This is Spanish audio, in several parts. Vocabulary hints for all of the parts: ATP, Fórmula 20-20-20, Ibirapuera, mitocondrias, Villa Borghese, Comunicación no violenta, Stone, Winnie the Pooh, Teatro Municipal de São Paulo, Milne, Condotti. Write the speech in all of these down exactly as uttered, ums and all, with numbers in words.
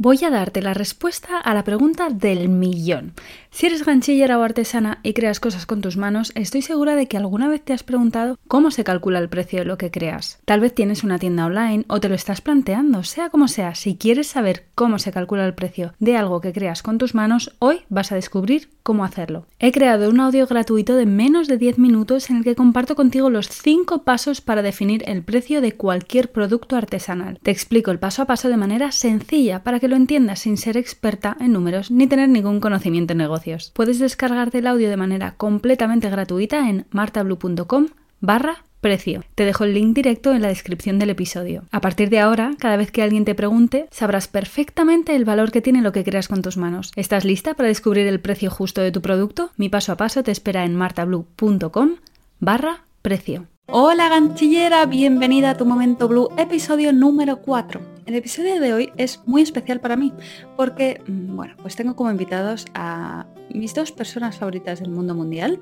Voy a darte la respuesta a la pregunta del millón. Si eres ganchillera o artesana y creas cosas con tus manos, estoy segura de que alguna vez te has preguntado cómo se calcula el precio de lo que creas. Tal vez tienes una tienda online o te lo estás planteando. Sea como sea, si quieres saber cómo se calcula el precio de algo que creas con tus manos, hoy vas a descubrir cómo hacerlo. He creado un audio gratuito de menos de diez minutos en el que comparto contigo los cinco pasos para definir el precio de cualquier producto artesanal. Te explico el paso a paso de manera sencilla para que lo entiendas sin ser experta en números ni tener ningún conocimiento en negocios. Puedes descargarte el audio de manera completamente gratuita en martablue punto com barra precio. Te dejo el link directo en la descripción del episodio. A partir de ahora, cada vez que alguien te pregunte, sabrás perfectamente el valor que tiene lo que creas con tus manos. ¿Estás lista para descubrir el precio justo de tu producto? Mi paso a paso te espera en martablue punto com barra precio. Hola ganchillera, bienvenida a tu Momento Blue, episodio número cuatro. El episodio de hoy es muy especial para mí porque, bueno, pues tengo como invitados a mis dos personas favoritas del mundo mundial.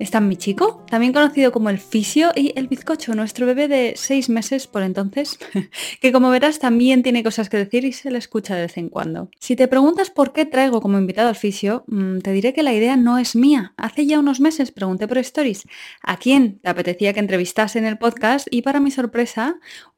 Están mi chico, también conocido como el Fisio, y el bizcocho, nuestro bebé de seis meses por entonces, que como verás también tiene cosas que decir y se le escucha de vez en cuando. Si te preguntas por qué traigo como invitado al Fisio, te diré que la idea no es mía. Hace ya unos meses pregunté por Stories a quién te apetecía que entrevistase en el podcast y, para mi sorpresa,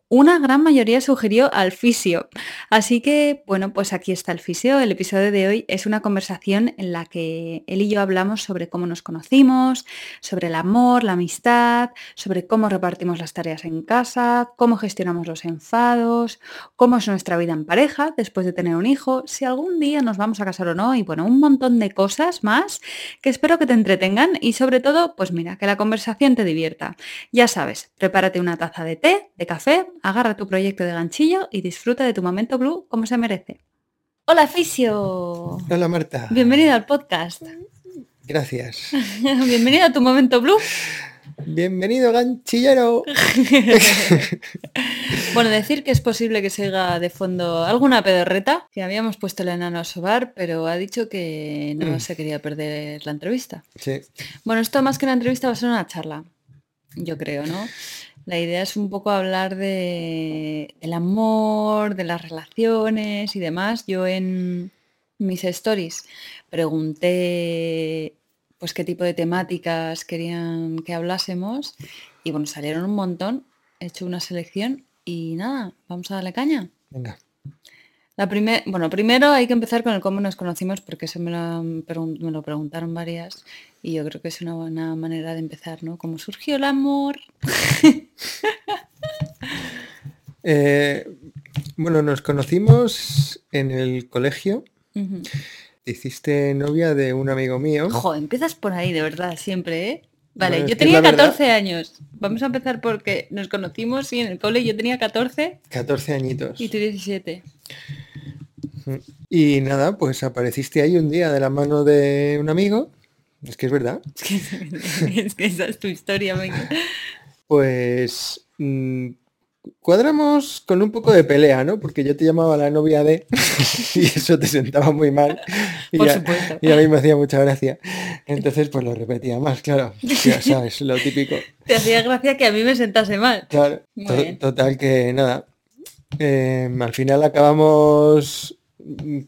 una gran mayoría sugirió al Fisio. Así que, bueno, pues aquí está el Fisio. El episodio de hoy es una conversación en la que él y yo hablamos sobre cómo nos conocimos, sobre el amor, la amistad, sobre cómo repartimos las tareas en casa, cómo gestionamos los enfados, cómo es nuestra vida en pareja después de tener un hijo, si algún día nos vamos a casar o no, y bueno, un montón de cosas más que espero que te entretengan y, sobre todo, pues mira, que la conversación te divierta. Ya sabes, prepárate una taza de té, de café, agarra tu proyecto de ganchillo y disfruta de tu Momento Blue como se merece. ¡Hola, Fisio! Hola, Marta. Bienvenido al podcast. Gracias. Bienvenido a tu Momento Blue. Bienvenido, ganchillero. Bueno, decir que es posible que se oiga de fondo alguna pedorreta, que habíamos puesto el enano a sobar, pero ha dicho que no mm. se quería perder la entrevista. Sí. Bueno, esto más que una entrevista va a ser una charla, yo creo, ¿no? La idea es un poco hablar de el amor, de las relaciones y demás. Yo en mis stories pregunté pues qué tipo de temáticas querían que hablásemos y, bueno, salieron un montón. He hecho una selección y nada, vamos a darle caña. Venga. La primer, bueno, primero hay que empezar con el cómo nos conocimos, porque eso me lo, me lo preguntaron varias y yo creo que es una buena manera de empezar, ¿no? ¿Cómo surgió el amor? eh, bueno, nos conocimos en el colegio. Uh-huh. Te hiciste novia de un amigo mío. Ojo, empiezas por ahí, de verdad, siempre, ¿eh? Vale, bueno, yo tenía catorce verdad... años. Vamos a empezar porque nos conocimos y en el cole yo tenía catorce. catorce añitos. Y tú diecisiete. Y nada, pues apareciste ahí un día de la mano de un amigo. Es que es verdad. Es que, es que esa es tu historia, venga. Pues mmm, cuadramos con un poco de pelea, ¿no? Porque yo te llamaba la novia de... y eso te sentaba muy mal. Y Por ya, supuesto. Y a mí me hacía mucha gracia. Entonces, pues lo repetía más, claro. Ya sabes, lo típico. Te hacía gracia que a mí me sentase mal. Claro. To- total, que nada. Eh, al final acabamos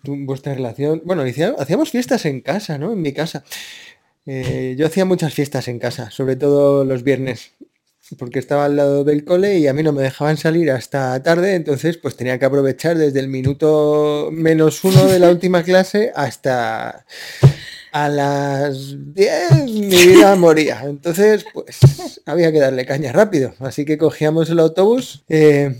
vuestra relación. Bueno, hacíamos fiestas en casa, ¿no? En mi casa. Eh, yo hacía muchas fiestas en casa, sobre todo los viernes, porque estaba al lado del cole y a mí no me dejaban salir hasta tarde, entonces pues tenía que aprovechar desde el minuto menos uno de la última clase hasta a las diez mi vida moría. Entonces pues había que darle caña rápido, así que cogíamos el autobús. Eh...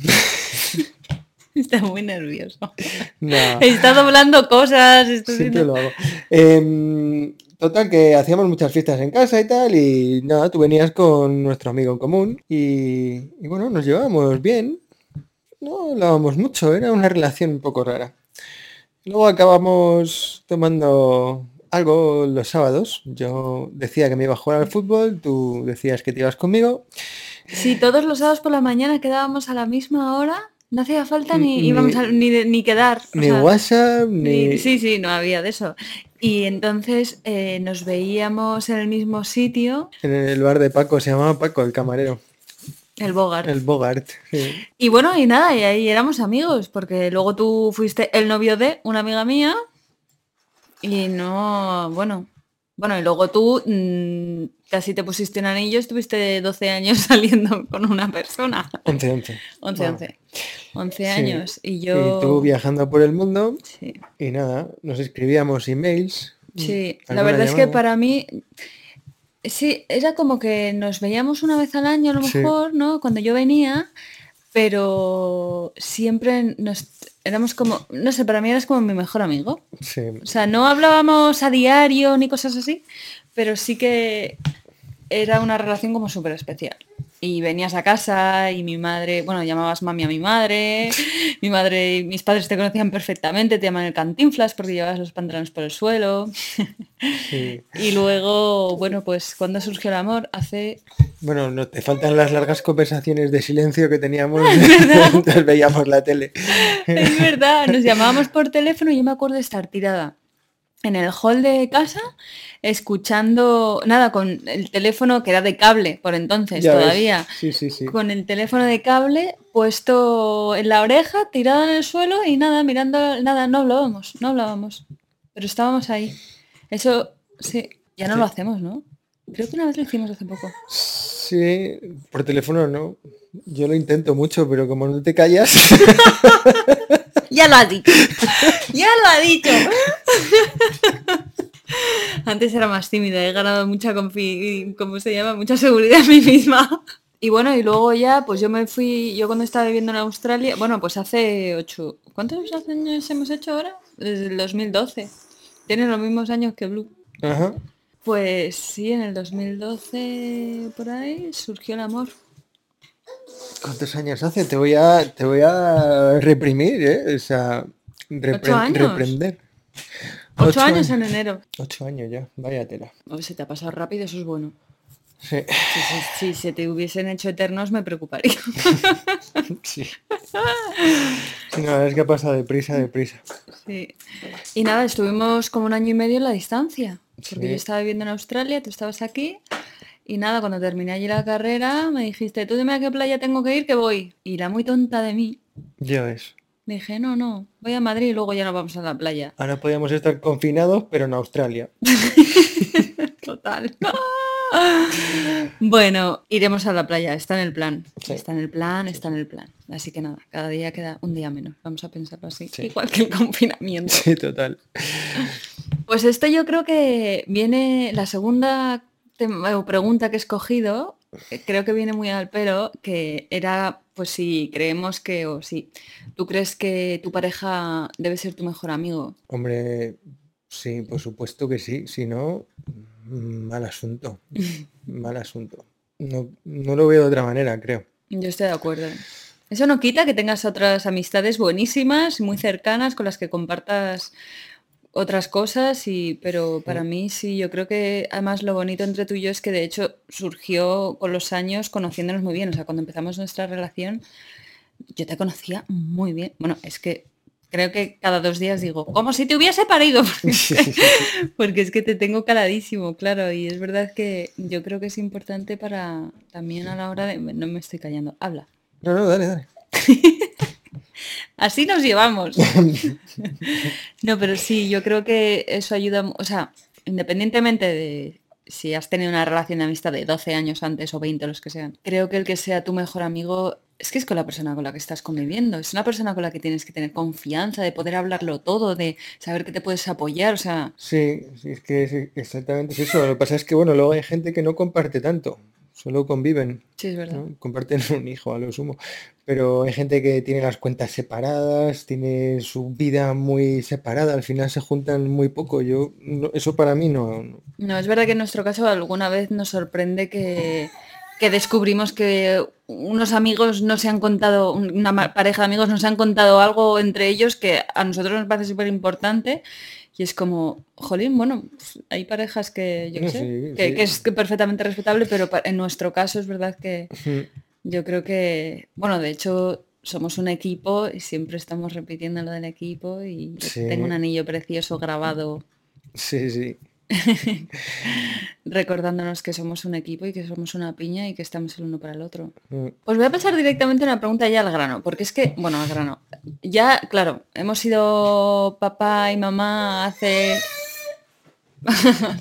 Está muy nervioso. No. Está doblando cosas. Estoy Siempre viendo... lo hago. Eh... Total, que hacíamos muchas fiestas en casa y tal, y nada, tú venías con nuestro amigo en común, y, y bueno, nos llevábamos bien, no hablábamos mucho, era una relación un poco rara. Luego acabamos tomando algo los sábados, yo decía que me iba a jugar al fútbol, tú decías que te ibas conmigo. Sí, todos los sábados por la mañana quedábamos a la misma hora. No hacía falta ni, ni, íbamos a, ni, ni quedar. Ni o sea, WhatsApp, ni... ni... Sí, sí, no había de eso. Y entonces eh, nos veíamos en el mismo sitio. En el bar de Paco, se llamaba Paco, el camarero. El Bogart. El Bogart. Sí. Y bueno, y nada, y ahí éramos amigos, porque luego tú fuiste el novio de una amiga mía y no, bueno, bueno, y luego tú mmm, casi te pusiste un anillo, estuviste doce años saliendo con una persona. once, once. once, once. Bueno. once años. Sí. Y yo... Y tú viajando por el mundo, sí. Y nada, nos escribíamos emails. Sí, la verdad llamada. Es que para mí... Sí, era como que nos veíamos una vez al año a lo mejor, sí. ¿No? Cuando yo venía, pero siempre nos éramos como, no sé, para mí eras como mi mejor amigo. Sí. O sea, no hablábamos a diario ni cosas así, pero sí que era una relación como súper especial. Y venías a casa y mi madre, bueno, llamabas mami a mi madre, mi madre y mis padres te conocían perfectamente, te llaman el Cantinflas porque llevabas los pantalones por el suelo. Sí. Y luego, bueno, pues cuando surgió el amor, hace... Bueno, no te faltan las largas conversaciones de silencio que teníamos mientras veíamos la tele. Es verdad, nos llamábamos por teléfono y yo me acuerdo de estar tirada en el hall de casa, escuchando, nada, con el teléfono que era de cable, por entonces ya todavía, sí, sí, sí. Con el teléfono de cable puesto en la oreja, tirado en el suelo y nada, mirando, nada, no hablábamos, no hablábamos, pero estábamos ahí. Eso, sí, ya no sí. Lo hacemos, ¿no? Creo que una vez lo hicimos hace poco. Sí, por teléfono no, yo lo intento mucho, pero como no te callas... Ya lo ha dicho, ya lo ha dicho. Antes era más tímida, he ganado mucha confi... ¿Cómo se llama? Mucha seguridad en mí misma. Y bueno, y luego ya, pues yo me fui, yo cuando estaba viviendo en Australia, bueno, pues hace ocho... ¿Cuántos años hemos hecho ahora? Desde el dos mil doce. Tienen los mismos años que Blue. Ajá. Pues sí, en el dos mil doce, por ahí, surgió el amor. ¿Cuántos años hace? Te voy a te voy a reprimir, ¿eh? O sea, repre- ¿Ocho años? reprender. Ocho, Ocho años en enero. Ocho años ya, vaya tela. O se te ha pasado rápido, eso es bueno. Sí. Si, si, si se te hubiesen hecho eternos, me preocuparía. Sí. No, es que ha pasado deprisa, deprisa. Sí. Y nada, estuvimos como un año y medio en la distancia. Porque sí. Yo estaba viviendo en Australia, tú estabas aquí... Y nada, cuando terminé allí la carrera, me dijiste, tú dime a qué playa tengo que ir, que voy. Y la muy tonta de mí. Ya ves. Me dije, no, no, voy a Madrid y luego ya nos vamos a la playa. Ahora podíamos estar confinados, pero en Australia. Total. Bueno, iremos a la playa, está en el plan. Sí. Está en el plan, está en el plan. Así que nada, cada día queda un día menos. Vamos a pensarlo así, sí. Igual que el confinamiento. Sí, total. Pues esto yo creo que viene la segunda... pregunta que he escogido, creo que viene muy al pelo, que era pues si creemos que, o si tú crees que tu pareja debe ser tu mejor amigo. Hombre, sí, por supuesto que sí, si no, mal asunto, mal asunto. No, no lo veo de otra manera, creo. Yo estoy de acuerdo. Eso no quita que tengas otras amistades buenísimas, muy cercanas, con las que compartas... otras cosas, y pero para sí. Mí sí, yo creo que además lo bonito entre tú y yo es que de hecho surgió con los años conociéndonos muy bien, o sea, cuando empezamos nuestra relación yo te conocía muy bien, bueno, es que creo que cada dos días digo, como si te hubiese parido, porque es que te tengo caladísimo, claro, y es verdad que yo creo que es importante para también a la hora de... No me estoy callando, habla. No, no, dale, dale. Así nos llevamos. No, pero sí, yo creo que eso ayuda, o sea, independientemente de si has tenido una relación de amistad de doce años antes o veinte, los que sean, creo que el que sea tu mejor amigo es que es con la persona con la que estás conviviendo, es una persona con la que tienes que tener confianza, de poder hablarlo todo, de saber que te puedes apoyar, o sea... Sí, sí, es que sí, exactamente es eso, lo que pasa es que bueno, luego hay gente que no comparte tanto. Solo conviven, sí, es verdad. ¿No? Comparten un hijo a lo sumo, pero hay gente que tiene las cuentas separadas, tiene su vida muy separada, al final se juntan muy poco, yo no, eso para mí no, no... No, es verdad que en nuestro caso alguna vez nos sorprende que, que descubrimos que unos amigos no se han contado, una pareja de amigos no se han contado algo entre ellos que a nosotros nos parece súper importante. Y es como, jolín, bueno, pues hay parejas que, yo no sé, sí, que, sí. Que es que perfectamente respetable, pero en nuestro caso es verdad que yo creo que, bueno, de hecho somos un equipo y siempre estamos repitiendo lo del equipo y sí. Tengo un anillo precioso grabado. Sí, sí. Recordándonos que somos un equipo y que somos una piña y que estamos el uno para el otro. Pues voy a pasar directamente una pregunta ya al grano, porque es que, bueno, al grano. Ya, claro, hemos sido papá y mamá hace...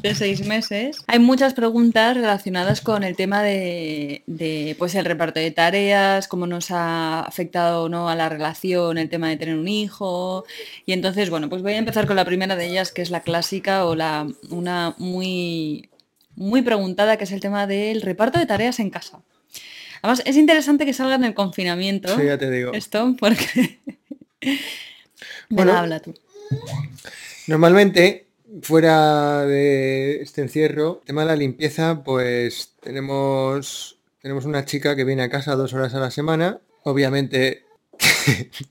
de seis meses. Hay muchas preguntas relacionadas con el tema de, de pues el reparto de tareas, cómo nos ha afectado o no a la relación el tema de tener un hijo. Y entonces, bueno, pues voy a empezar con la primera de ellas, que es la clásica o la una muy, muy preguntada, que es el tema del reparto de tareas en casa. Además, es interesante que salgan del confinamiento. Sí, ya te digo. Esto, porque... bueno, me habla tú. Normalmente... fuera de este encierro, el tema de la limpieza, pues tenemos tenemos una chica que viene a casa dos horas a la semana, obviamente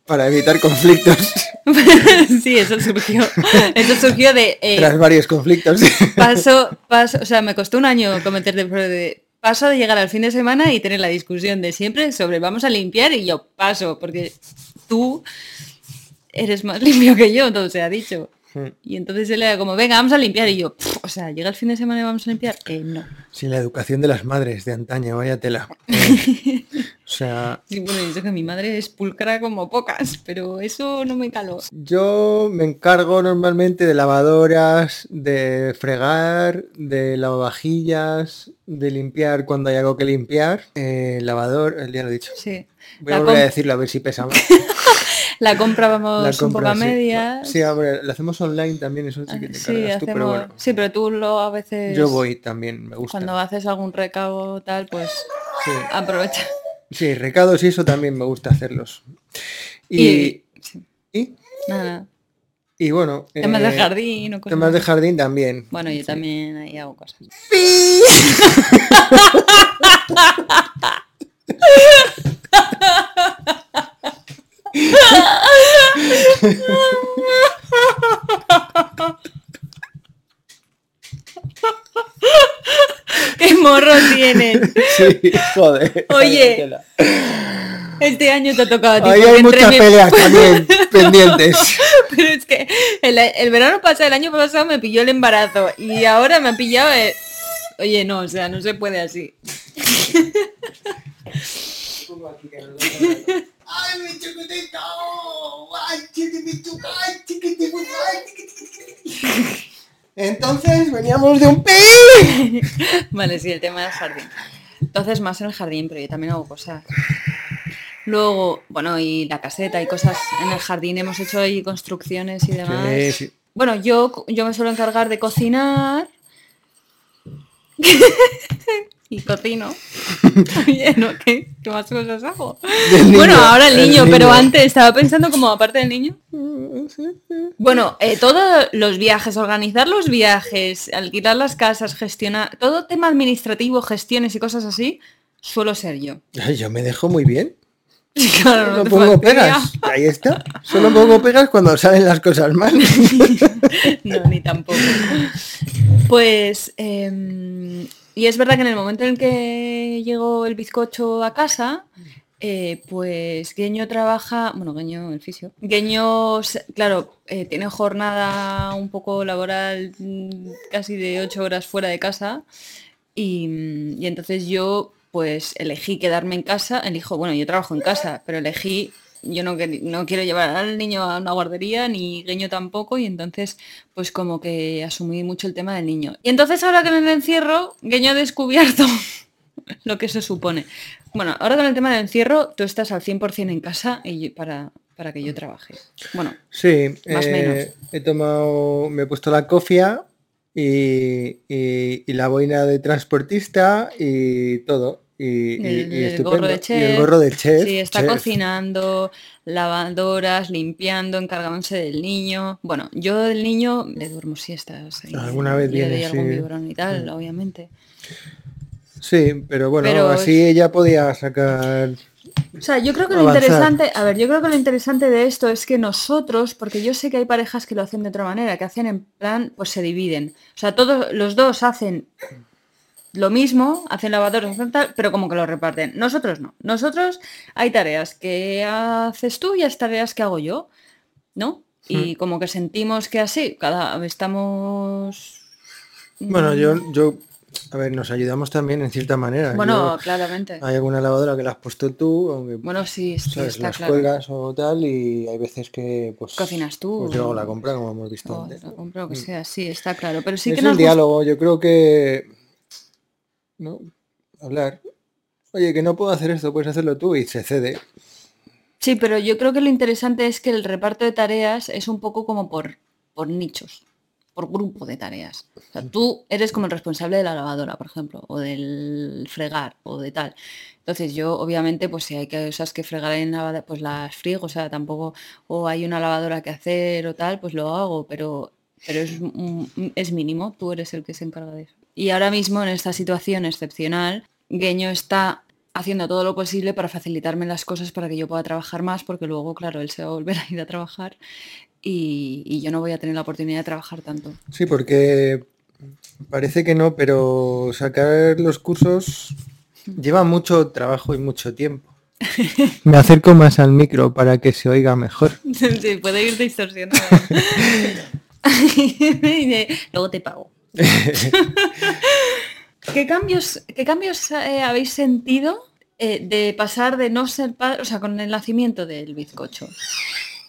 para evitar conflictos. Sí, eso surgió. Eso surgió de... Eh, tras varios conflictos. Paso, paso, o sea, me costó un año cometer de, de paso de llegar al fin de semana y tener la discusión de siempre sobre vamos a limpiar y yo paso, porque tú eres más limpio que yo, todo se ha dicho. Y entonces él era como, venga, vamos a limpiar. Y yo, o sea, ¿llega el fin de semana y vamos a limpiar? Eh, no. Sí, la educación de las madres de antaño, vaya tela. Eh, o sea... Sí, bueno, yo sé que mi madre es pulcra como pocas, pero eso no me caló. Yo me encargo normalmente de lavadoras, de fregar, de lavavajillas, de limpiar cuando hay algo que limpiar. Eh, lavador, ya lo he dicho. Sí. Voy a volver a decirlo a ver si pesa más. La compra vamos la compra, un poco a medias. Sí, sí, hombre, lo hacemos online también, eso sí que te sí, cargas tú, hacemos, pero bueno. Sí, pero tú lo a veces... Yo voy también, me gusta. Cuando haces algún recado tal, pues sí. Aprovecha. Sí, recados y eso también me gusta hacerlos. Y... y, sí. ¿Y? Nada. Y bueno... Temas eh, de jardín o cosas. Temas de jardín también. Bueno, yo sí. También ahí hago cosas. ¡Sí! ¡Qué morro tienes! Sí, joder. Oye, este año te ha tocado a ti. Hoy hay muchas peleas mil... también pendientes. No, pero es que el, el verano pasado, el año pasado me pilló el embarazo y ahora me ha pillado el... Oye, no, o sea, no se puede así. ¡Ay, mi chocolate! ¡Ay, mi chocolate! Entonces, veníamos de un peli. Vale, sí, el tema del jardín. Entonces, más en el jardín, pero yo también hago cosas. Luego, bueno, y la caseta y cosas en el jardín. Hemos hecho ahí construcciones y demás. Sí, sí. Bueno, yo, yo me suelo encargar de cocinar. Y cocino. Oye, ¿no? ¿Qué? ¿Qué más cosas hago? Niño, bueno, ahora el niño, el pero niño. Antes estaba pensando como aparte del niño. Bueno, eh, todos los viajes, organizar los viajes, alquilar las casas, gestionar, todo tema administrativo, gestiones y cosas así, suelo ser yo. Ay, yo me dejo muy bien. Claro, no, no pongo pegas, ahí está. Solo pongo pegas cuando salen las cosas mal. No, ni tampoco. Pues, eh, y es verdad que en el momento en el que llegó el bizcocho a casa, eh, pues Gueño trabaja, bueno, Gueño, el fisio. Gueño, claro, eh, tiene jornada un poco laboral casi de ocho horas fuera de casa y, y entonces yo... pues elegí quedarme en casa, elijo, bueno, yo trabajo en casa, pero elegí, yo no, no quiero llevar al niño a una guardería, ni Gueño tampoco, y entonces, pues como que asumí mucho el tema del niño. Y entonces ahora que en el encierro, Gueño ha descubierto lo que se supone. Bueno, ahora con el tema del encierro, tú estás al cien por ciento en casa y para, para que yo trabaje. Bueno, sí, más o eh, menos. He tomado, me he puesto la cofia... Y, y, y la boina de transportista y todo y, y, el, y, el gorro de chef, y el gorro de chef sí, está chef. Cocinando, lavadoras, limpiando, encargándose del niño. Bueno, yo del niño le duermo siestas y, alguna vez le doy algún vibrón y tal, sí. Obviamente sí, pero bueno, pero así es... ella podía sacar. O sea, yo creo que lo avanzar. interesante, a ver, yo creo que lo interesante de esto es que nosotros, porque yo sé que hay parejas que lo hacen de otra manera, que hacen en plan, pues se dividen. O sea, todos los dos hacen lo mismo, hacen lavadoras, hacen tal, pero como que lo reparten. Nosotros no. Nosotros hay tareas que haces tú y hay tareas que hago yo, ¿no? Y como que sentimos que así, cada estamos Bueno, yo, yo, a ver, nos ayudamos también en cierta manera. Bueno, yo, claramente. Hay alguna lavadora que la has puesto tú, aunque bueno, sí, sí sabes, está las claro. cuelgas o tal, y hay veces que pues cocinas tú. Pues yo hago la compra, como hemos visto o antes. La compra o que sea, sí, está claro. Pero sí es que nos el diálogo, yo creo que no hablar. Oye, que no puedo hacer esto, puedes hacerlo tú y se cede. Sí, pero yo creo que lo interesante es que el reparto de tareas es un poco como por, por nichos, por grupo de tareas. O sea, tú eres como el responsable de la lavadora, por ejemplo, o del fregar, o de tal. Entonces yo, obviamente, pues si hay cosas que fregar en lavadora, pues las friego, o sea, tampoco, o hay una lavadora que hacer o tal, pues lo hago, pero, pero es, es mínimo, tú eres el que se encarga de eso. Y ahora mismo, en esta situación excepcional, Gueño está haciendo todo lo posible para facilitarme las cosas para que yo pueda trabajar más, porque luego, claro, él se va a volver a ir a trabajar y, y yo no voy a tener la oportunidad de trabajar tanto. Sí, porque parece que no, pero sacar los cursos lleva mucho trabajo y mucho tiempo. Me acerco más al micro para que se oiga mejor. Sí, puede ir distorsionado. Luego te pago. ¿Qué cambios, qué cambios eh, habéis sentido eh, de pasar de no ser padre, o sea, con el nacimiento del bizcocho?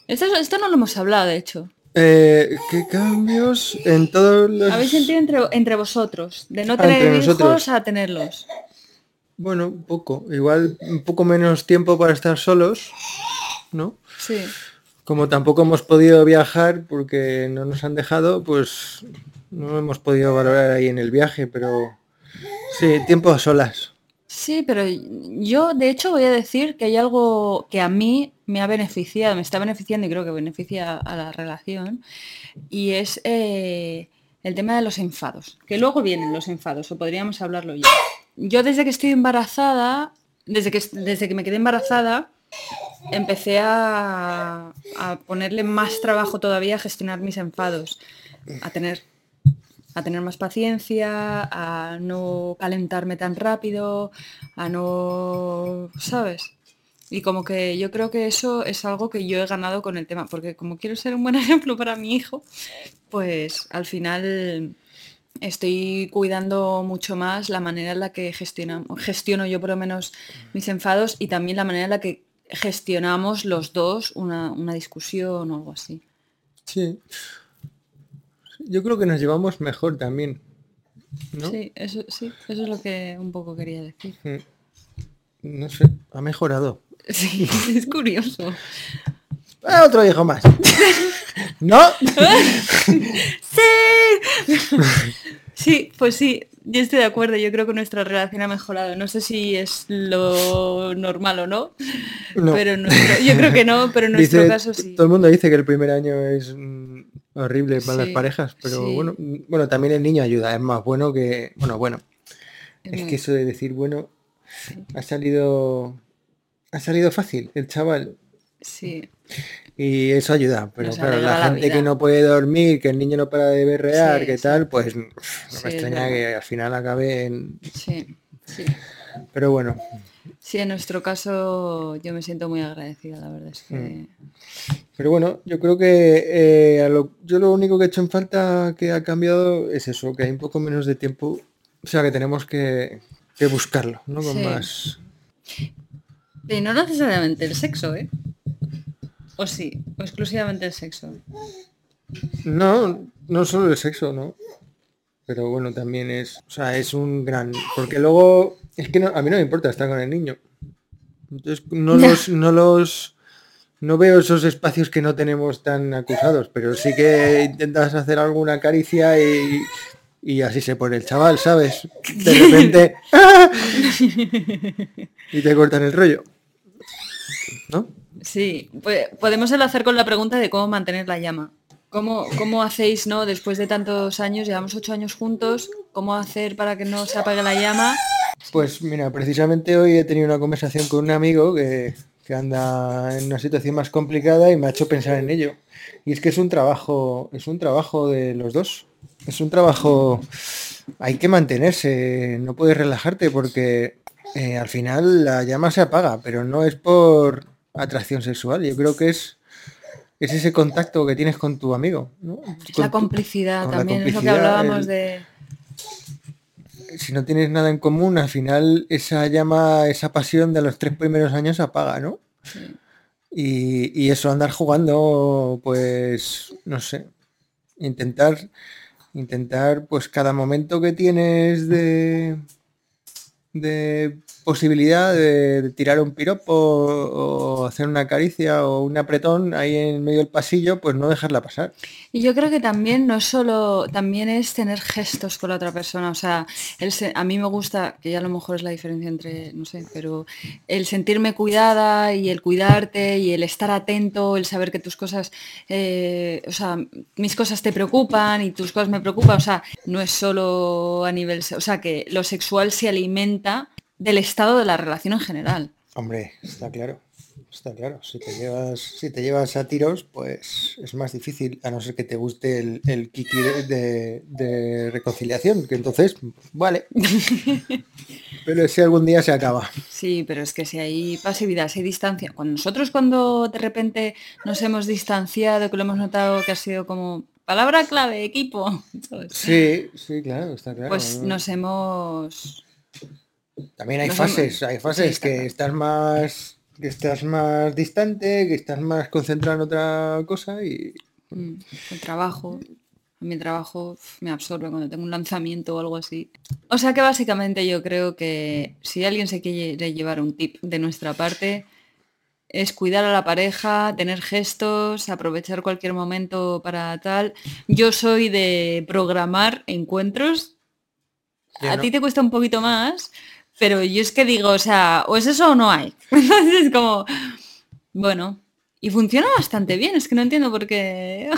Esto, esto no lo hemos hablado, de hecho. Eh, ¿Qué cambios en todos los... habéis sentido entre, entre vosotros? De no tener hijos nosotros. A tenerlos. Bueno, un poco. Igual un poco menos tiempo para estar solos, ¿no? Sí. Como tampoco hemos podido viajar porque no nos han dejado, pues no hemos podido valorar ahí en el viaje, pero... sí, tiempo a solas. Sí, pero yo de hecho voy a decir que hay algo que a mí me ha beneficiado, me está beneficiando y creo que beneficia a la relación, y es eh, el tema de los enfados, que luego vienen los enfados, o podríamos hablarlo ya. Yo desde que estoy embarazada, desde que, desde que me quedé embarazada, empecé a, a ponerle más trabajo todavía a gestionar mis enfados, a tener... a tener más paciencia, a no calentarme tan rápido, a no... ¿sabes? Y como que yo creo que eso es algo que yo he ganado con el tema, porque como quiero ser un buen ejemplo para mi hijo, pues al final estoy cuidando mucho más la manera en la que gestionamos, gestiono yo por lo menos mis enfados, y también la manera en la que gestionamos los dos una, una discusión o algo así. Sí. Yo creo que nos llevamos mejor también, ¿no? Sí, eso, sí, eso es lo que un poco quería decir. No sé, ha mejorado. Sí, es curioso. Ah, otro hijo más. ¿No? Sí. Sí, pues sí, yo estoy de acuerdo. Yo creo que nuestra relación ha mejorado. No sé si es lo normal o no, no. Pero nuestro, yo creo que no, pero en nuestro dice, caso sí. Todo el mundo dice que el primer año es... horrible para sí, las parejas, pero sí. bueno, bueno, también el niño ayuda, es más bueno que... Bueno, bueno, es que eso de decir, bueno, sí. ha salido ha salido fácil el chaval. Sí. Y eso ayuda, pero nos claro, la, la gente vida. Que no puede dormir, que el niño no para de berrear, sí, que sí. tal, pues no sí, me extraña que al final acabe en... Sí, sí. Pero bueno... Sí, en nuestro caso yo me siento muy agradecida, la verdad es que... Pero bueno, yo creo que eh, a lo, yo lo único que he hecho en falta que ha cambiado es eso, que hay un poco menos de tiempo, o sea que tenemos que, que buscarlo, ¿no? Con sí. más... Y no necesariamente el sexo, ¿eh? O sí, o exclusivamente el sexo. No, no solo el sexo, ¿no? Pero bueno, también es... O sea, es un gran... Porque luego... Es que no, a mí no me importa estar con el niño. Entonces no los, no los no veo esos espacios que no tenemos tan acusados, pero sí que intentas hacer alguna caricia y, y así se pone el chaval, ¿sabes? De repente ¡ah! Y te cortan el rollo, ¿no? Sí, pues podemos enlazar con la pregunta de cómo mantener la llama. ¿Cómo, ¿Cómo hacéis, no? Después de tantos años, llevamos ocho años juntos, ¿cómo hacer para que no se apague la llama? Pues mira, precisamente hoy he tenido una conversación con un amigo que, que anda en una situación más complicada y me ha hecho pensar en ello. Y es que es un trabajo, es un trabajo de los dos. Es un trabajo... Hay que mantenerse, no puedes relajarte porque eh, al final la llama se apaga, pero no es por atracción sexual. Yo creo que es... Es ese contacto que tienes con tu amigo, ¿no? Con la complicidad tu, también, la complicidad, es lo que hablábamos el, de... si no tienes nada en común, al final esa llama, esa pasión de los tres primeros años se apaga, ¿no? Sí. Y, y eso, andar jugando, pues, no sé, intentar, intentar, pues, cada momento que tienes de, de posibilidad de, de tirar un piropo o, o hacer una caricia o un apretón ahí en medio del pasillo, pues no dejarla pasar. Y yo creo que también no solo, también es tener gestos con la otra persona, o sea, el se, a mí me gusta, que ya a lo mejor es la diferencia entre, no sé, pero el sentirme cuidada y el cuidarte y el estar atento, el saber que tus cosas, eh, o sea, mis cosas te preocupan y tus cosas me preocupan, o sea, no es solo a nivel, o sea, que lo sexual se alimenta del estado de la relación en general. Hombre, está claro, está claro. Si te llevas, si te llevas a tiros, pues es más difícil, a no ser que te guste el, el kiki de, de, de reconciliación, que entonces, vale. Pero si algún día se acaba. Sí, pero es que si hay pasividad, si hay distancia. Cuando nosotros cuando de repente nos hemos distanciado, que lo hemos notado que ha sido como... palabra clave, equipo. ¿Sabes? Sí, sí, claro, está claro. Pues nos hemos... También hay fases, hay fases que estás más que estás más distante, que estás más concentrado en otra cosa y... El trabajo, mi trabajo me absorbe cuando tengo un lanzamiento o algo así. O sea que básicamente yo creo que si alguien se quiere llevar un tip de nuestra parte es cuidar a la pareja, tener gestos, aprovechar cualquier momento para tal. Yo soy de programar encuentros. Yo a no. ti te cuesta un poquito más... Pero yo es que digo, o sea, o es eso o no hay. Entonces es como, bueno, y funciona bastante bien, es que no entiendo por qué.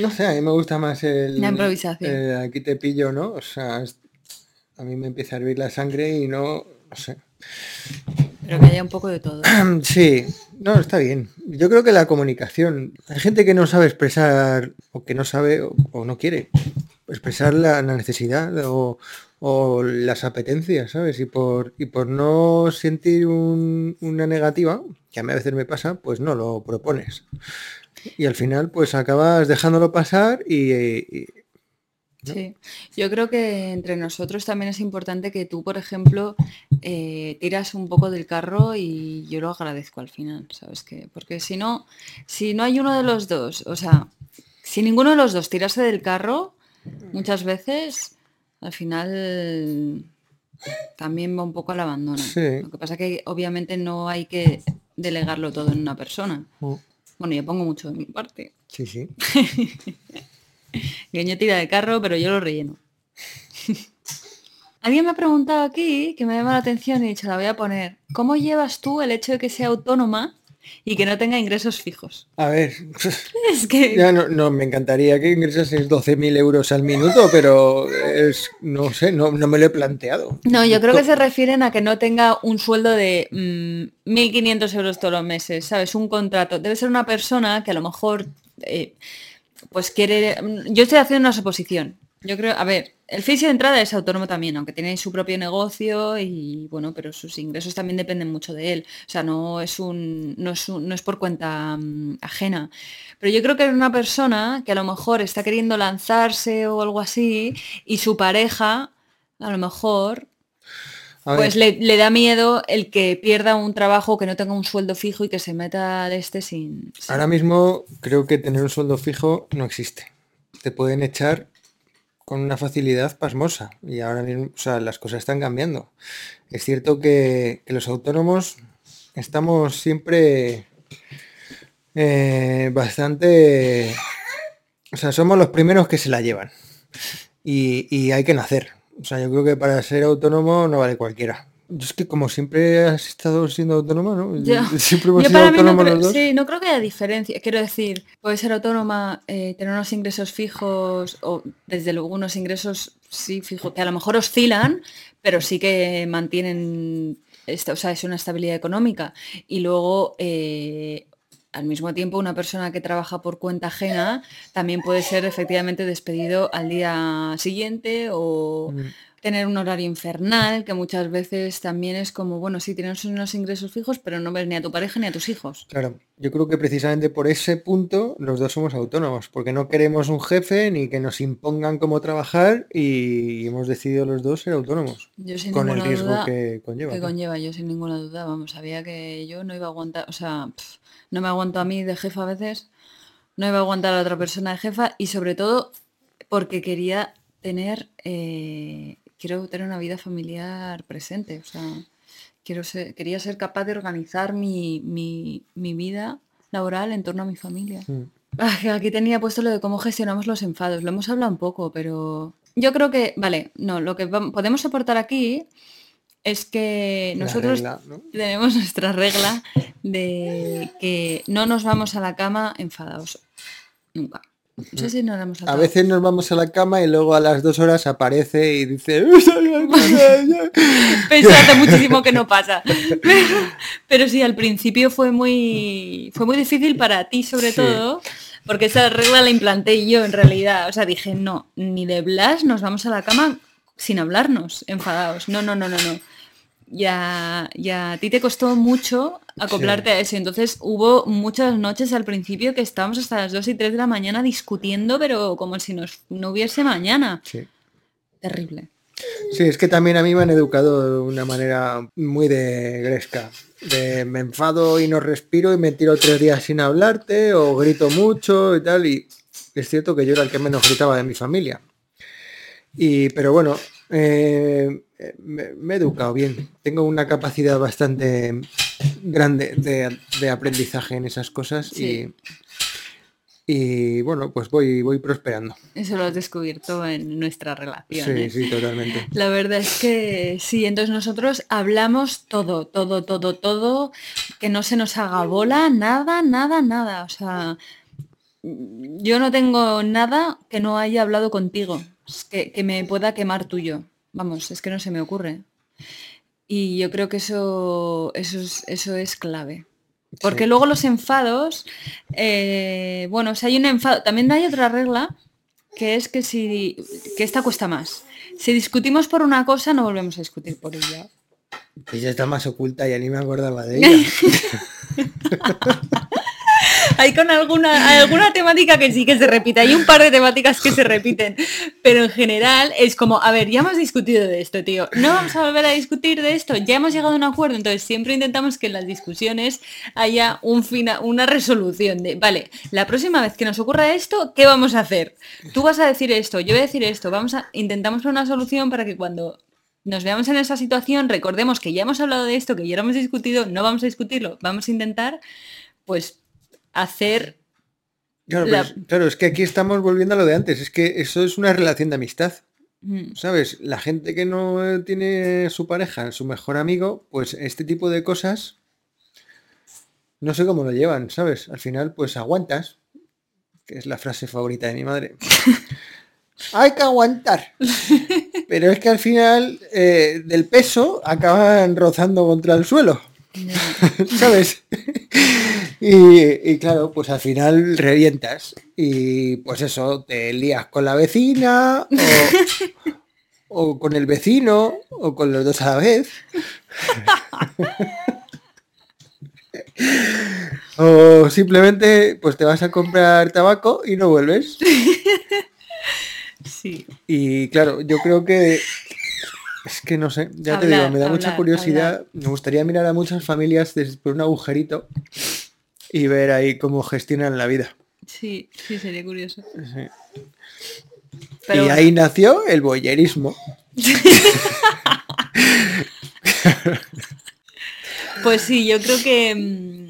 No sé, a mí me gusta más el... La improvisación. El, aquí te pillo, ¿no? O sea, es, a mí me empieza a hervir la sangre y no, no sé. Pero que haya un poco de todo. Sí, no, está bien. Yo creo que la comunicación, hay gente que no sabe expresar, o que no sabe, o, o no quiere expresar la, la necesidad, o... o las apetencias, ¿sabes? Y por y por no sentir un, una negativa, que a mí a veces me pasa, pues no lo propones. Y al final, pues acabas dejándolo pasar y... y ¿no? Sí. Yo creo que entre nosotros también es importante que tú, por ejemplo, eh, tiras un poco del carro y yo lo agradezco al final, ¿sabes qué? Porque si no, si no hay uno de los dos, o sea, si ninguno de los dos tirase del carro, muchas veces... Al final también va un poco al abandono. Sí. Lo que pasa es que obviamente no hay que delegarlo todo en una persona. Uh. Bueno, yo pongo mucho de mi parte. Sí, sí. Guiño tira de carro, pero yo lo relleno. Alguien me ha preguntado aquí, que me ha llamado la atención y he dicho, la voy a poner. ¿Cómo llevas tú el hecho de que sea autónoma y que no tenga ingresos fijos? A ver, es que... ya no, no, me encantaría que ingresases doce mil euros al minuto, pero es, no sé, no, no me lo he planteado. No, yo creo que se refieren a que no tenga un sueldo de mmm, mil quinientos euros todos los meses, ¿sabes? Un contrato. Debe ser una persona que a lo mejor, eh, pues quiere... Yo estoy haciendo una suposición. Yo creo, a ver, el fisio de entrada es autónomo también, aunque tiene su propio negocio y bueno, pero sus ingresos también dependen mucho de él. O sea, no es un, no es un, no es por cuenta um, ajena. Pero yo creo que es una persona que a lo mejor está queriendo lanzarse o algo así y su pareja, a lo mejor, a pues le, le da miedo el que pierda un trabajo, que no tenga un sueldo fijo y que se meta de este sin, sin... Ahora mismo creo que tener un sueldo fijo no existe. Te pueden echar con una facilidad pasmosa y ahora mismo, o sea, las cosas están cambiando. Es cierto que, que los autónomos estamos siempre eh, bastante, o sea, somos los primeros que se la llevan y, y hay que nacer. O sea, yo creo que para ser autónomo no vale cualquiera. Yo es que como siempre has estado siendo autónoma, ¿no? Yo, siempre hemos yo sido autónoma no los dos. Sí, no creo que haya diferencia. Quiero decir, puede ser autónoma, eh, tener unos ingresos fijos o desde luego unos ingresos sí fijos, que a lo mejor oscilan, pero sí que mantienen, esta, o sea, es una estabilidad económica. Y luego, eh, al mismo tiempo, una persona que trabaja por cuenta ajena también puede ser efectivamente despedido al día siguiente o... Mm. tener un horario infernal, que muchas veces también es como, bueno, sí, tienes unos ingresos fijos, pero no ves ni a tu pareja ni a tus hijos. Claro, yo creo que precisamente por ese punto los dos somos autónomos, porque no queremos un jefe ni que nos impongan cómo trabajar y hemos decidido los dos ser autónomos, yo sin con el riesgo que conlleva. Que conlleva, yo sin ninguna duda, vamos, sabía que yo no iba a aguantar, o sea, pff, no me aguanto a mí de jefa a veces, no iba a aguantar a otra persona de jefa y sobre todo porque quería tener... Eh, quiero tener una vida familiar presente, o sea, quiero ser, quería ser capaz de organizar mi, mi, mi vida laboral en torno a mi familia. Sí. Aquí tenía puesto lo de cómo gestionamos los enfados, lo hemos hablado un poco, pero yo creo que, vale, no, lo que podemos aportar aquí es que nosotros regla, ¿no? tenemos nuestra regla de que no nos vamos a la cama enfadados, nunca. No sé si nos vamos a, a veces nos vamos a la cama y luego a las dos horas aparece y dice pensando muchísimo que no pasa, pero, pero sí, al principio fue muy fue muy difícil para ti sobre sí. todo porque esa regla la implanté yo en realidad, o sea, dije no, ni de blas nos vamos a la cama sin hablarnos, enfadados, no, no, no, no, no. Ya, ya, a ti te costó mucho acoplarte sí. a eso, entonces hubo muchas noches al principio que estábamos hasta las dos y tres de la mañana discutiendo, pero como si nos, no hubiese mañana. Sí. Terrible. Sí, es que también a mí me han educado de una manera muy de gresca, de me enfado y no respiro y me tiro tres días sin hablarte o grito mucho y tal, y es cierto que yo era el que menos gritaba de mi familia. Y, pero bueno, eh, me, me he educado bien. Tengo una capacidad bastante grande de, de aprendizaje en esas cosas sí. y, y bueno, pues voy, voy prosperando. Eso lo has descubierto en nuestra relación. Sí, ¿eh? Sí, totalmente. La verdad es que sí, entonces nosotros hablamos todo, todo, todo, todo, que no se nos haga bola, nada, nada, nada. O sea, yo no tengo nada que no haya hablado contigo. Que, que me pueda quemar tuyo, vamos, es que no se me ocurre. Y yo creo que eso eso es, eso es clave. Porque sí. luego los enfados, eh, bueno, o sea, hay un enfado. También hay otra regla, que es que si que esta cuesta más. Si discutimos por una cosa, no volvemos a discutir por ella. Pues ya está más oculta, ya ni me acordaba de ella. Hay con alguna alguna temática que sí que se repite, hay un par de temáticas que se repiten, pero en general es como, a ver, ya hemos discutido de esto, tío, no vamos a volver a discutir de esto, ya hemos llegado a un acuerdo, entonces siempre intentamos que en las discusiones haya un fina, una resolución de, vale, la próxima vez que nos ocurra esto, ¿qué vamos a hacer? Tú vas a decir esto, yo voy a decir esto, vamos a intentamos una solución para que cuando nos veamos en esa situación recordemos que ya hemos hablado de esto, que ya lo hemos discutido, no vamos a discutirlo, vamos a intentar, pues, hacer... Claro, la... pero, claro, es que aquí estamos volviendo a lo de antes, es que eso es una relación de amistad, mm. ¿sabes? La gente que no tiene su pareja, su mejor amigo, pues este tipo de cosas, no sé cómo lo llevan, ¿sabes? Al final, pues aguantas, que es la frase favorita de mi madre. Hay que aguantar. Pero es que al final, eh, del peso, acaban rozando contra el suelo. No. ¿Sabes? Y, y claro, pues al final revientas y pues eso, te lías con la vecina o, o con el vecino o con los dos a la vez o simplemente pues te vas a comprar tabaco y no vuelves. Sí. Y claro, yo creo que es que no sé, ya hablar, te digo, me da hablar, mucha curiosidad. Hablar. Me gustaría mirar a muchas familias desde por un agujerito y ver ahí cómo gestionan la vida. Sí, sí, sería curioso. Sí. Pero... Y ahí nació el voyerismo. Pues sí, yo creo que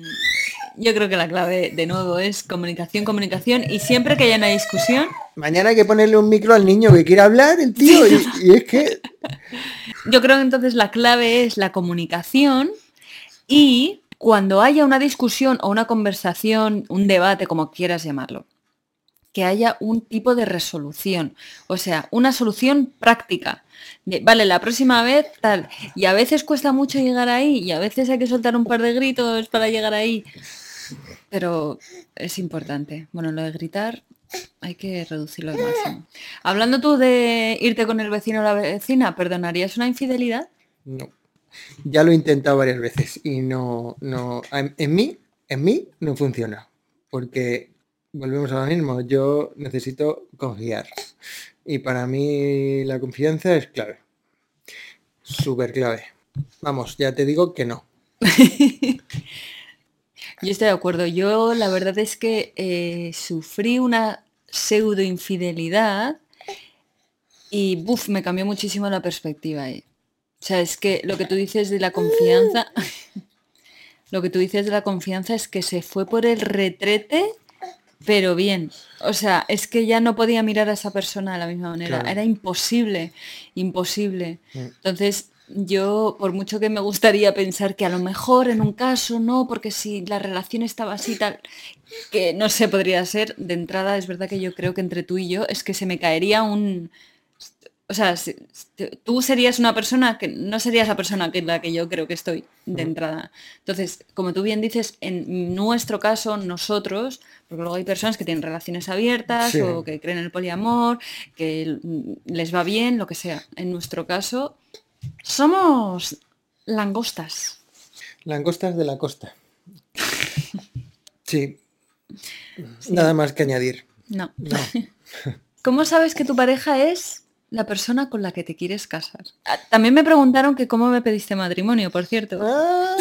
yo creo que la clave de nuevo es comunicación, comunicación y siempre que haya una discusión. Mañana hay que ponerle un micro al niño que quiera hablar, el tío, y, y es que... Yo creo que entonces la clave es la comunicación y cuando haya una discusión o una conversación, un debate, como quieras llamarlo, que haya un tipo de resolución, o sea, una solución práctica. De, vale, la próxima vez tal, y a veces cuesta mucho llegar ahí y a veces hay que soltar un par de gritos para llegar ahí, pero es importante. Bueno, lo de gritar... hay que reducirlo al máximo. Hablando tú de irte con el vecino o la vecina, ¿perdonarías una infidelidad? No. Ya lo he intentado varias veces y no, no, en, en mí, en mí no funciona. Porque volvemos a lo mismo, yo necesito confiar. Y para mí la confianza es clave. Súper clave. Vamos, ya te digo que no. Yo estoy de acuerdo. Yo la verdad es que eh, sufrí una pseudo infidelidad y buf, me cambió muchísimo la perspectiva ahí. O sea, es que lo que tú dices de la confianza, lo que tú dices de la confianza es que se fue por el retrete, pero bien. O sea, es que ya no podía mirar a esa persona de la misma manera. Claro. Era imposible, imposible. Entonces... yo, por mucho que me gustaría pensar que a lo mejor en un caso no, porque si la relación estaba así tal, que no sé, podría ser, de entrada es verdad que yo creo que entre tú y yo es que se me caería un... O sea, si, tú serías una persona que no serías la persona que la que yo creo que estoy de entrada. Entonces, como tú bien dices, en nuestro caso, nosotros, porque luego hay personas que tienen relaciones abiertas, sí, o que creen en el poliamor, que les va bien, lo que sea. En nuestro caso... somos langostas. Langostas de la costa. Sí. Sí. Nada más que añadir. No. No. ¿Cómo sabes que tu pareja es la persona con la que te quieres casar? También me preguntaron que cómo me pediste matrimonio, por cierto. Ah.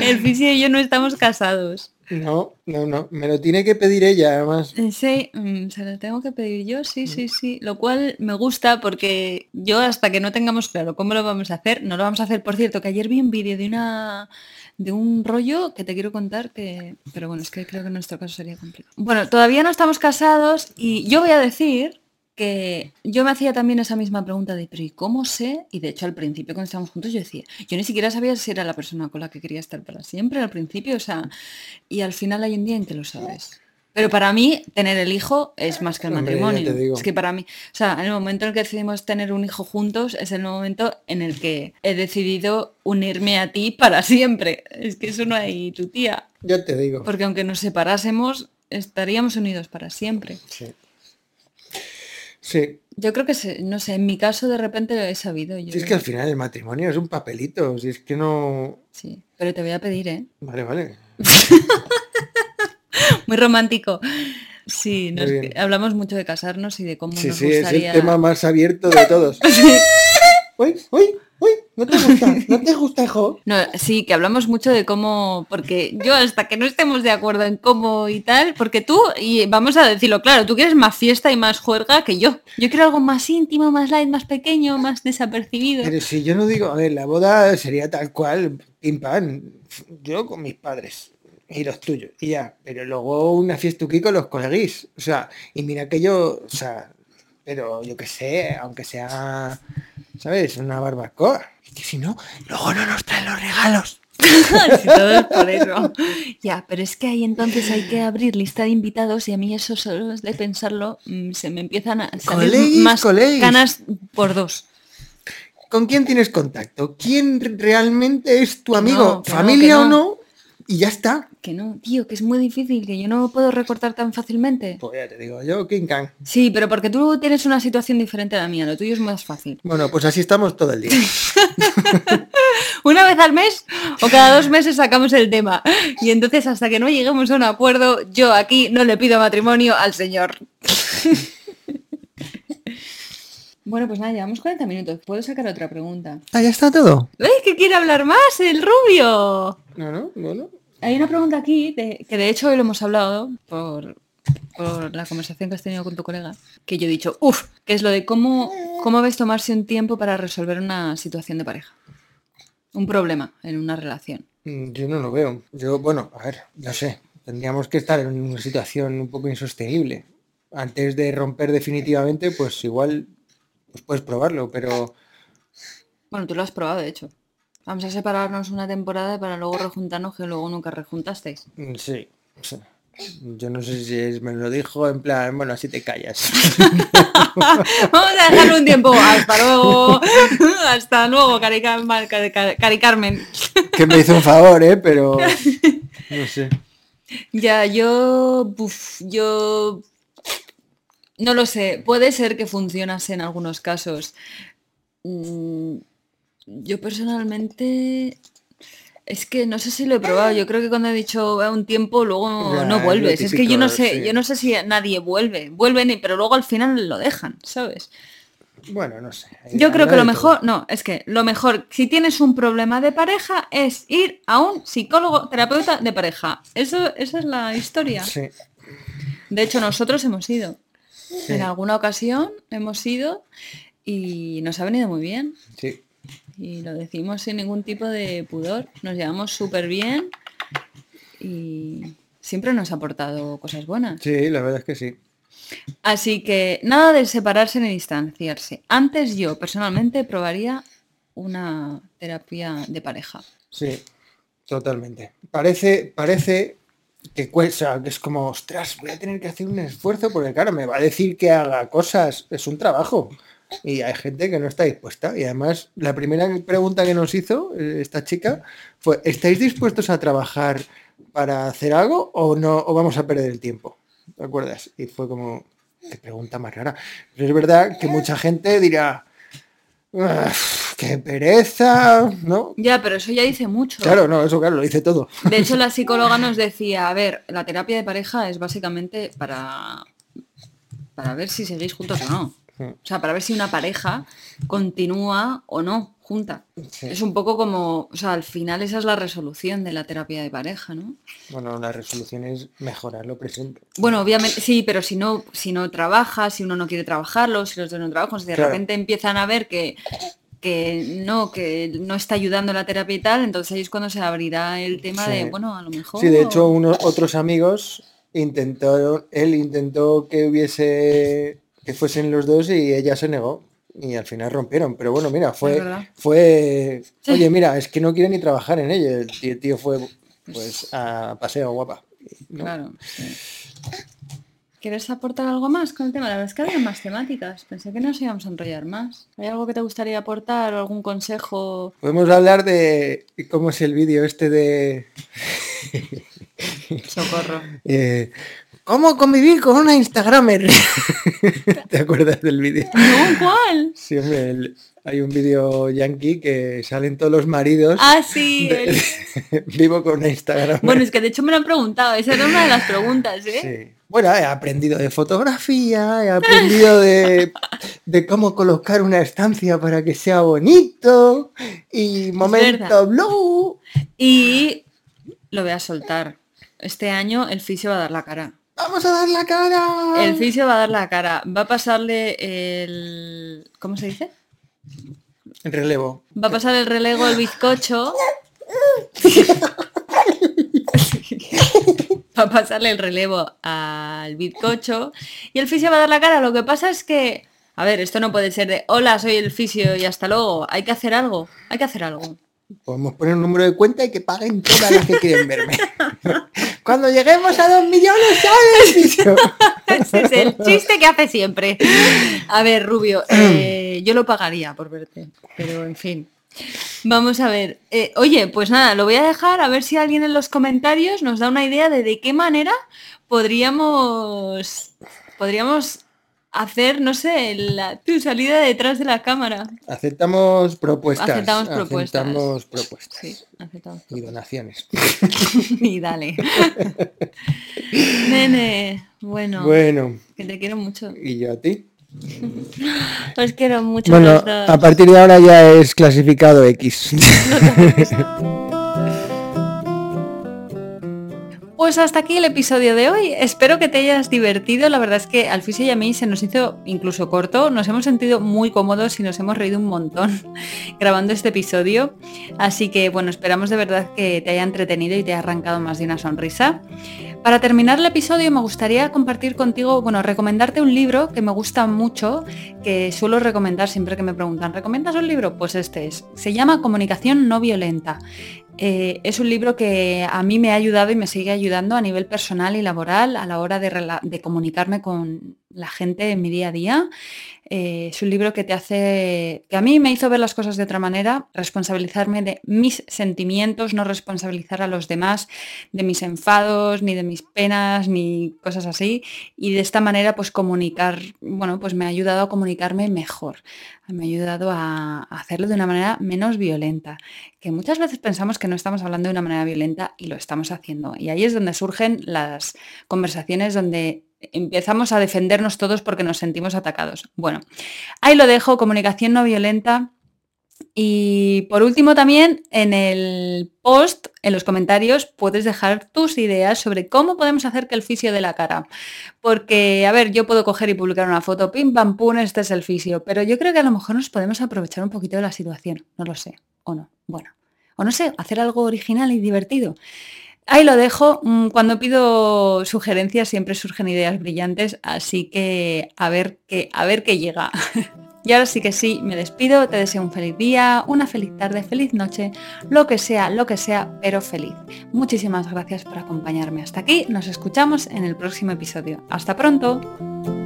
El fisio y yo no estamos casados. No, no, no. Me lo tiene que pedir ella, además. Sí, se lo tengo que pedir yo, sí, sí, sí. Lo cual me gusta porque yo, hasta que no tengamos claro cómo lo vamos a hacer, no lo vamos a hacer. Por cierto, que ayer vi un vídeo de una de un rollo que te quiero contar, que pero bueno, es que creo que en nuestro caso sería complicado. Bueno, todavía no estamos casados y yo voy a decir que yo me hacía también esa misma pregunta de, pero ¿y cómo sé? Y de hecho al principio cuando estábamos juntos yo decía, yo ni siquiera sabía si era la persona con la que quería estar para siempre al principio, o sea, y al final hay un día en que lo sabes. Pero para mí tener el hijo es más que el Hombre, matrimonio. Es que para mí, o sea, en el momento en el que decidimos tener un hijo juntos es el momento en el que he decidido unirme a ti para siempre. Es que eso no hay tu tía. Yo te digo. Porque aunque nos separásemos estaríamos unidos para siempre. Sí. Sí. Yo creo que, se, no sé, en mi caso de repente lo he sabido. Yo si es que al final el matrimonio es un papelito, si es que no... Sí, pero te voy a pedir, ¿eh? Vale, vale. Muy romántico. Sí, nos, hablamos mucho de casarnos y de cómo sí, nos sí, gustaría... Sí, sí, es el tema más abierto de todos. Uy, uy, uy, no te gusta, no te gusta, hijo. No, sí, que hablamos mucho de cómo... Porque yo hasta que no estemos de acuerdo en cómo y tal, porque tú, y vamos a decirlo claro, tú quieres más fiesta y más juerga que yo. Yo quiero algo más íntimo, más light, más pequeño, más desapercibido. Pero si yo no digo, a ver, la boda sería tal cual, pim pam, yo con mis padres y los tuyos, y ya. Pero luego una fiestuquí con los coleguis, o sea, y mira que yo, o sea... Pero yo qué sé, aunque sea, ¿sabes? Una barbacoa. Es que si no, luego no nos traen los regalos. Si todo es por eso. Ya, pero es que ahí entonces hay que abrir lista de invitados y a mí eso solo de pensarlo se me empiezan a salir colegis, más colegis. Canas por dos. ¿Con quién tienes contacto? ¿Quién realmente es tu amigo? No, ¿familia no, no. o no? Y ya está. Que no, tío, que es muy difícil, que yo no puedo recortar tan fácilmente. Pues ya te digo, yo King Kang. Sí, pero porque tú tienes una situación diferente a la mía, lo tuyo es más fácil. Bueno, pues así estamos todo el día. Una vez al mes o cada dos meses sacamos el tema. Y entonces hasta que no lleguemos a un acuerdo, yo aquí no le pido matrimonio al señor. Bueno, pues nada, llevamos cuarenta minutos. ¿Puedo sacar otra pregunta? Ah, ya está todo. ¡Ay, que quiere hablar más el rubio! No, no, no, no. Hay una pregunta aquí, de, que de hecho hoy lo hemos hablado por, por la conversación que has tenido con tu colega, que yo he dicho, uff, que es lo de cómo, cómo ves tomarse un tiempo para resolver una situación de pareja. Un problema en una relación. Yo no lo veo. Yo, bueno, a ver, no sé. Tendríamos que estar en una situación un poco insostenible. Antes de romper definitivamente, pues igual pues puedes probarlo, pero... Bueno, tú lo has probado, de hecho. Vamos a separarnos una temporada para luego rejuntarnos, que luego nunca rejuntasteis. Sí, o sea, yo no sé si es, me lo dijo en plan, bueno, así te callas. Vamos a dejarlo un tiempo, hasta luego, hasta luego, Cari, Car- Cari Carmen. Que me hizo un favor, ¿eh? Pero no sé. Ya, yo, uf, yo no lo sé. Puede ser que funcionase en algunos casos. Mm, Yo personalmente, es que no sé si lo he probado. Yo creo que cuando he dicho "a un tiempo", luego Ya, no es lo vuelves. Es que típico, yo no sé, sí. yo no sé si nadie vuelve. Vuelven, y- pero luego al final lo dejan, ¿sabes? Bueno, no sé. Hay- Yo creo habrá que lo de todo. mejor, no, es que lo mejor, si tienes un problema de pareja, es ir a un psicólogo terapeuta de pareja. Eso, esa es la historia. Sí, De hecho, nosotros hemos ido. sí, En alguna ocasión hemos ido y nos ha venido muy bien. sí. Y lo decimos sin ningún tipo de pudor. Nos llevamos súper bien y siempre nos ha aportado cosas buenas. Sí, la verdad es que sí. Así que nada de separarse ni distanciarse. Antes yo personalmente probaría una terapia de pareja. Sí, totalmente. Parece, parece que cuesta, que es como, ostras, voy a tener que hacer un esfuerzo porque claro, me va a decir que haga cosas, es un trabajo. Y hay gente que no está dispuesta. Y además, la primera pregunta que nos hizo eh, esta chica fue, ¿estáis dispuestos a trabajar para hacer algo o no, o vamos a perder el tiempo? ¿Te acuerdas? Y fue como, qué pregunta más rara. Pero es verdad que mucha gente dirá, "Uf, qué pereza", ¿no? Ya, pero eso ya dice mucho. Claro, no, eso claro, lo dice todo. De hecho, la psicóloga nos decía, a ver, la terapia de pareja es básicamente para, para ver si seguís juntos o no. O sea, para ver si una pareja continúa o no junta. Sí. Es un poco como, o sea, al final esa es la resolución de la terapia de pareja, ¿no? Bueno, la resolución es mejorar lo presente. Bueno, obviamente, sí, pero si no, si no trabaja, si uno no quiere trabajarlo, si los dos no trabajan, si de Claro. repente empiezan a ver que, que no, que no está ayudando la terapia y tal, entonces ahí es cuando se abrirá el tema Sí. de, bueno, a lo mejor. Sí, de hecho, unos otros amigos intentaron, él intentó que hubiese, que fuesen los dos y ella se negó. Y al final rompieron. Pero bueno, mira, Es fue, verdad. fue, Sí. oye, mira, es que no quiere ni trabajar en ello. Y el tío fue, pues, a paseo guapa, ¿no? Claro. sí. ¿Quieres aportar algo más con el tema? La verdad es que había más temáticas. Pensé que nos íbamos a enrollar más. ¿Hay algo que te gustaría aportar o algún consejo? Podemos hablar de cómo es el vídeo este de Socorro. eh, ¿cómo convivir con una Instagramer? ¿Te acuerdas del vídeo? No, ¿cuál? Sí, hombre, el- hay un vídeo yankee que salen todos los maridos Ah, sí. el- de- vivo con una Instagramer. Bueno, es que de hecho me lo han preguntado. Esa era una de las preguntas, ¿eh? Sí. Bueno, he aprendido de fotografía, he aprendido de, de cómo colocar una estancia para que sea bonito y momento verdad. blue. Y lo voy a soltar. Este año el fisio va a dar la cara. Vamos a dar la cara. El fisio va a dar la cara. Va a pasarle el... ¿Cómo se dice? El relevo. Va a pasar el relevo al bizcocho. Va a pasarle el relevo al bizcocho. Y el fisio va a dar la cara. Lo que pasa es que... A ver, esto no puede ser de hola, soy el fisio y hasta luego. Hay que hacer algo. Hay que hacer algo. Podemos poner un número de cuenta y que paguen todas las que quieren verme. Cuando lleguemos a dos millones, ¿sabes? Y yo, Ese es el chiste que hace siempre. A ver, Rubio, eh, yo lo pagaría por verte, pero en fin. Vamos a ver. Eh, oye, pues nada, lo voy a dejar a ver si alguien en los comentarios nos da una idea de de qué manera podríamos podríamos hacer, no sé, la, tu salida de detrás de la cámara. aceptamos propuestas. Aceptamos propuestas. Aceptamos propuestas. Sí, aceptamos. Y donaciones. Y dale. Nene, bueno, Bueno, que te quiero mucho. y yo a ti. Os quiero mucho. Bueno, los dos. a partir de ahora ya es clasificado X. Pues hasta aquí el episodio de hoy. Espero que te hayas divertido. La verdad es que al Fisio y a mí se nos hizo incluso corto. Nos hemos sentido muy cómodos y nos hemos reído un montón grabando este episodio. Así que bueno, esperamos de verdad que te haya entretenido y te haya arrancado más de una sonrisa. Para terminar el episodio me gustaría compartir contigo, bueno, recomendarte un libro que me gusta mucho, que suelo recomendar siempre que me preguntan, ¿recomiendas un libro? Pues este es. Se llama Comunicación no violenta. Eh, es un libro que a mí me ha ayudado y me sigue ayudando a nivel personal y laboral a la hora de, rela- de comunicarme con la gente en mi día a día. Eh, es un libro que te hace, que a mí me hizo ver las cosas de otra manera, responsabilizarme de mis sentimientos, no responsabilizar a los demás de mis enfados, ni de mis penas, ni cosas así. Y de esta manera, pues comunicar, bueno, pues me ha ayudado a comunicarme mejor, me ha ayudado a hacerlo de una manera menos violenta, que muchas veces pensamos que no estamos hablando de una manera violenta y lo estamos haciendo. Y ahí es donde surgen las conversaciones donde empezamos a defendernos todos porque nos sentimos atacados. Bueno, ahí lo dejo, comunicación no violenta. Y por último también en el post, en los comentarios, puedes dejar tus ideas sobre cómo podemos hacer que el fisio de la cara. Porque, a ver, yo puedo coger y publicar una foto, pim, pam, pum, este es el fisio. Pero yo creo que a lo mejor nos podemos aprovechar un poquito de la situación, no lo sé, o no. Bueno, o no sé, hacer algo original y divertido. Ahí lo dejo. Cuando pido sugerencias siempre surgen ideas brillantes, así que a ver qué, a ver qué llega. Y ahora sí que sí, me despido, te deseo un feliz día, una feliz tarde, feliz noche, lo que sea, lo que sea, pero feliz. Muchísimas gracias por acompañarme hasta aquí, nos escuchamos en el próximo episodio. ¡Hasta pronto!